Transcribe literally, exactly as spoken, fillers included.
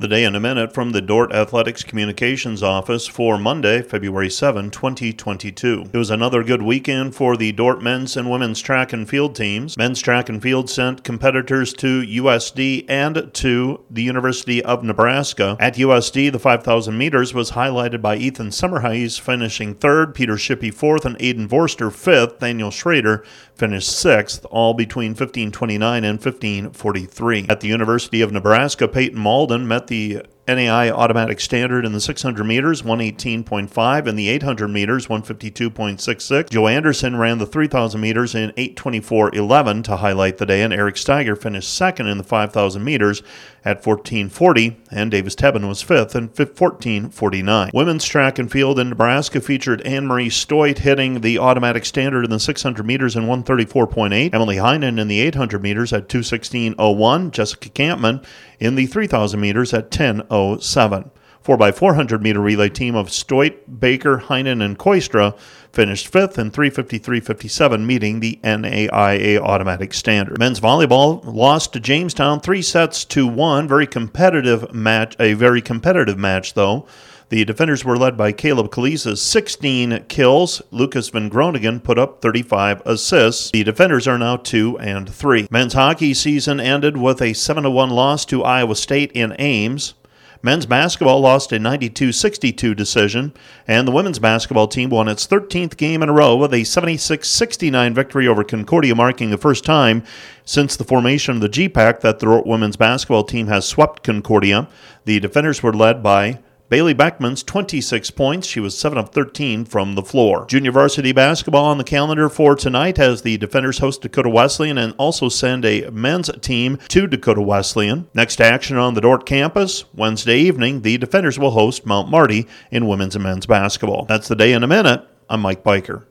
The day in a minute from the Dort Athletics Communications Office for Monday, February seventh, twenty twenty-two. It was another good weekend for the Dort men's and women's track and field teams. Men's track and field sent competitors to U S D and to the University of Nebraska. At U S D, the five thousand meters was highlighted by Ethan Sommerheis finishing third, Peter Shippey fourth, and Aiden Vorster fifth. Daniel Schrader finished sixth, all between fifteen twenty-nine and fifteen forty-three. At the University of Nebraska, Peyton Malden met the N A I A automatic standard in the six hundred meters, one eighteen point five, and the eight hundred meters, one fifty-two point six six. Joe Anderson ran the three thousand meters in eight twenty-four eleven to highlight the day, and Eric Steiger finished second in the five thousand meters at fourteen forty, and Davis Tebbin was fifth in fourteen forty-nine. Women's track and field in Nebraska featured Anne Marie Stoet hitting the automatic standard in the six hundred meters in one thirty-four point eight, Emily Heinen in the eight hundred meters at two sixteen oh one, Jessica Campman in the three thousand meters at ten oh one. four by four hundred four hundred meter relay team of Stoet, Baker, Heinen, and Koistra finished fifth in three fifty-three fifty-seven, meeting the N A I A automatic standard. Men's volleyball lost to Jamestown three sets to one. Very competitive match, a very competitive match, though. The defenders were led by Caleb Kalisa's sixteen kills. Lucas Van Groningen put up thirty-five assists. The defenders are now two and three. Men's hockey season ended with a seven to one loss to Iowa State in Ames. Men's basketball lost a ninety-two sixty-two decision, and the women's basketball team won its thirteenth game in a row with a seventy-six sixty-nine victory over Concordia, marking the first time since the formation of the G PAC that the Dort women's basketball team has swept Concordia. The defenders were led by Bailey Beckman's twenty-six points. She was seven of thirteen from the floor. Junior varsity basketball on the calendar for tonight as the defenders host Dakota Wesleyan and also send a men's team to Dakota Wesleyan. Next action on the Dort campus. Wednesday evening, the defenders will host Mount Marty in women's and men's basketball. That's the day in a minute. I'm Mike Biker.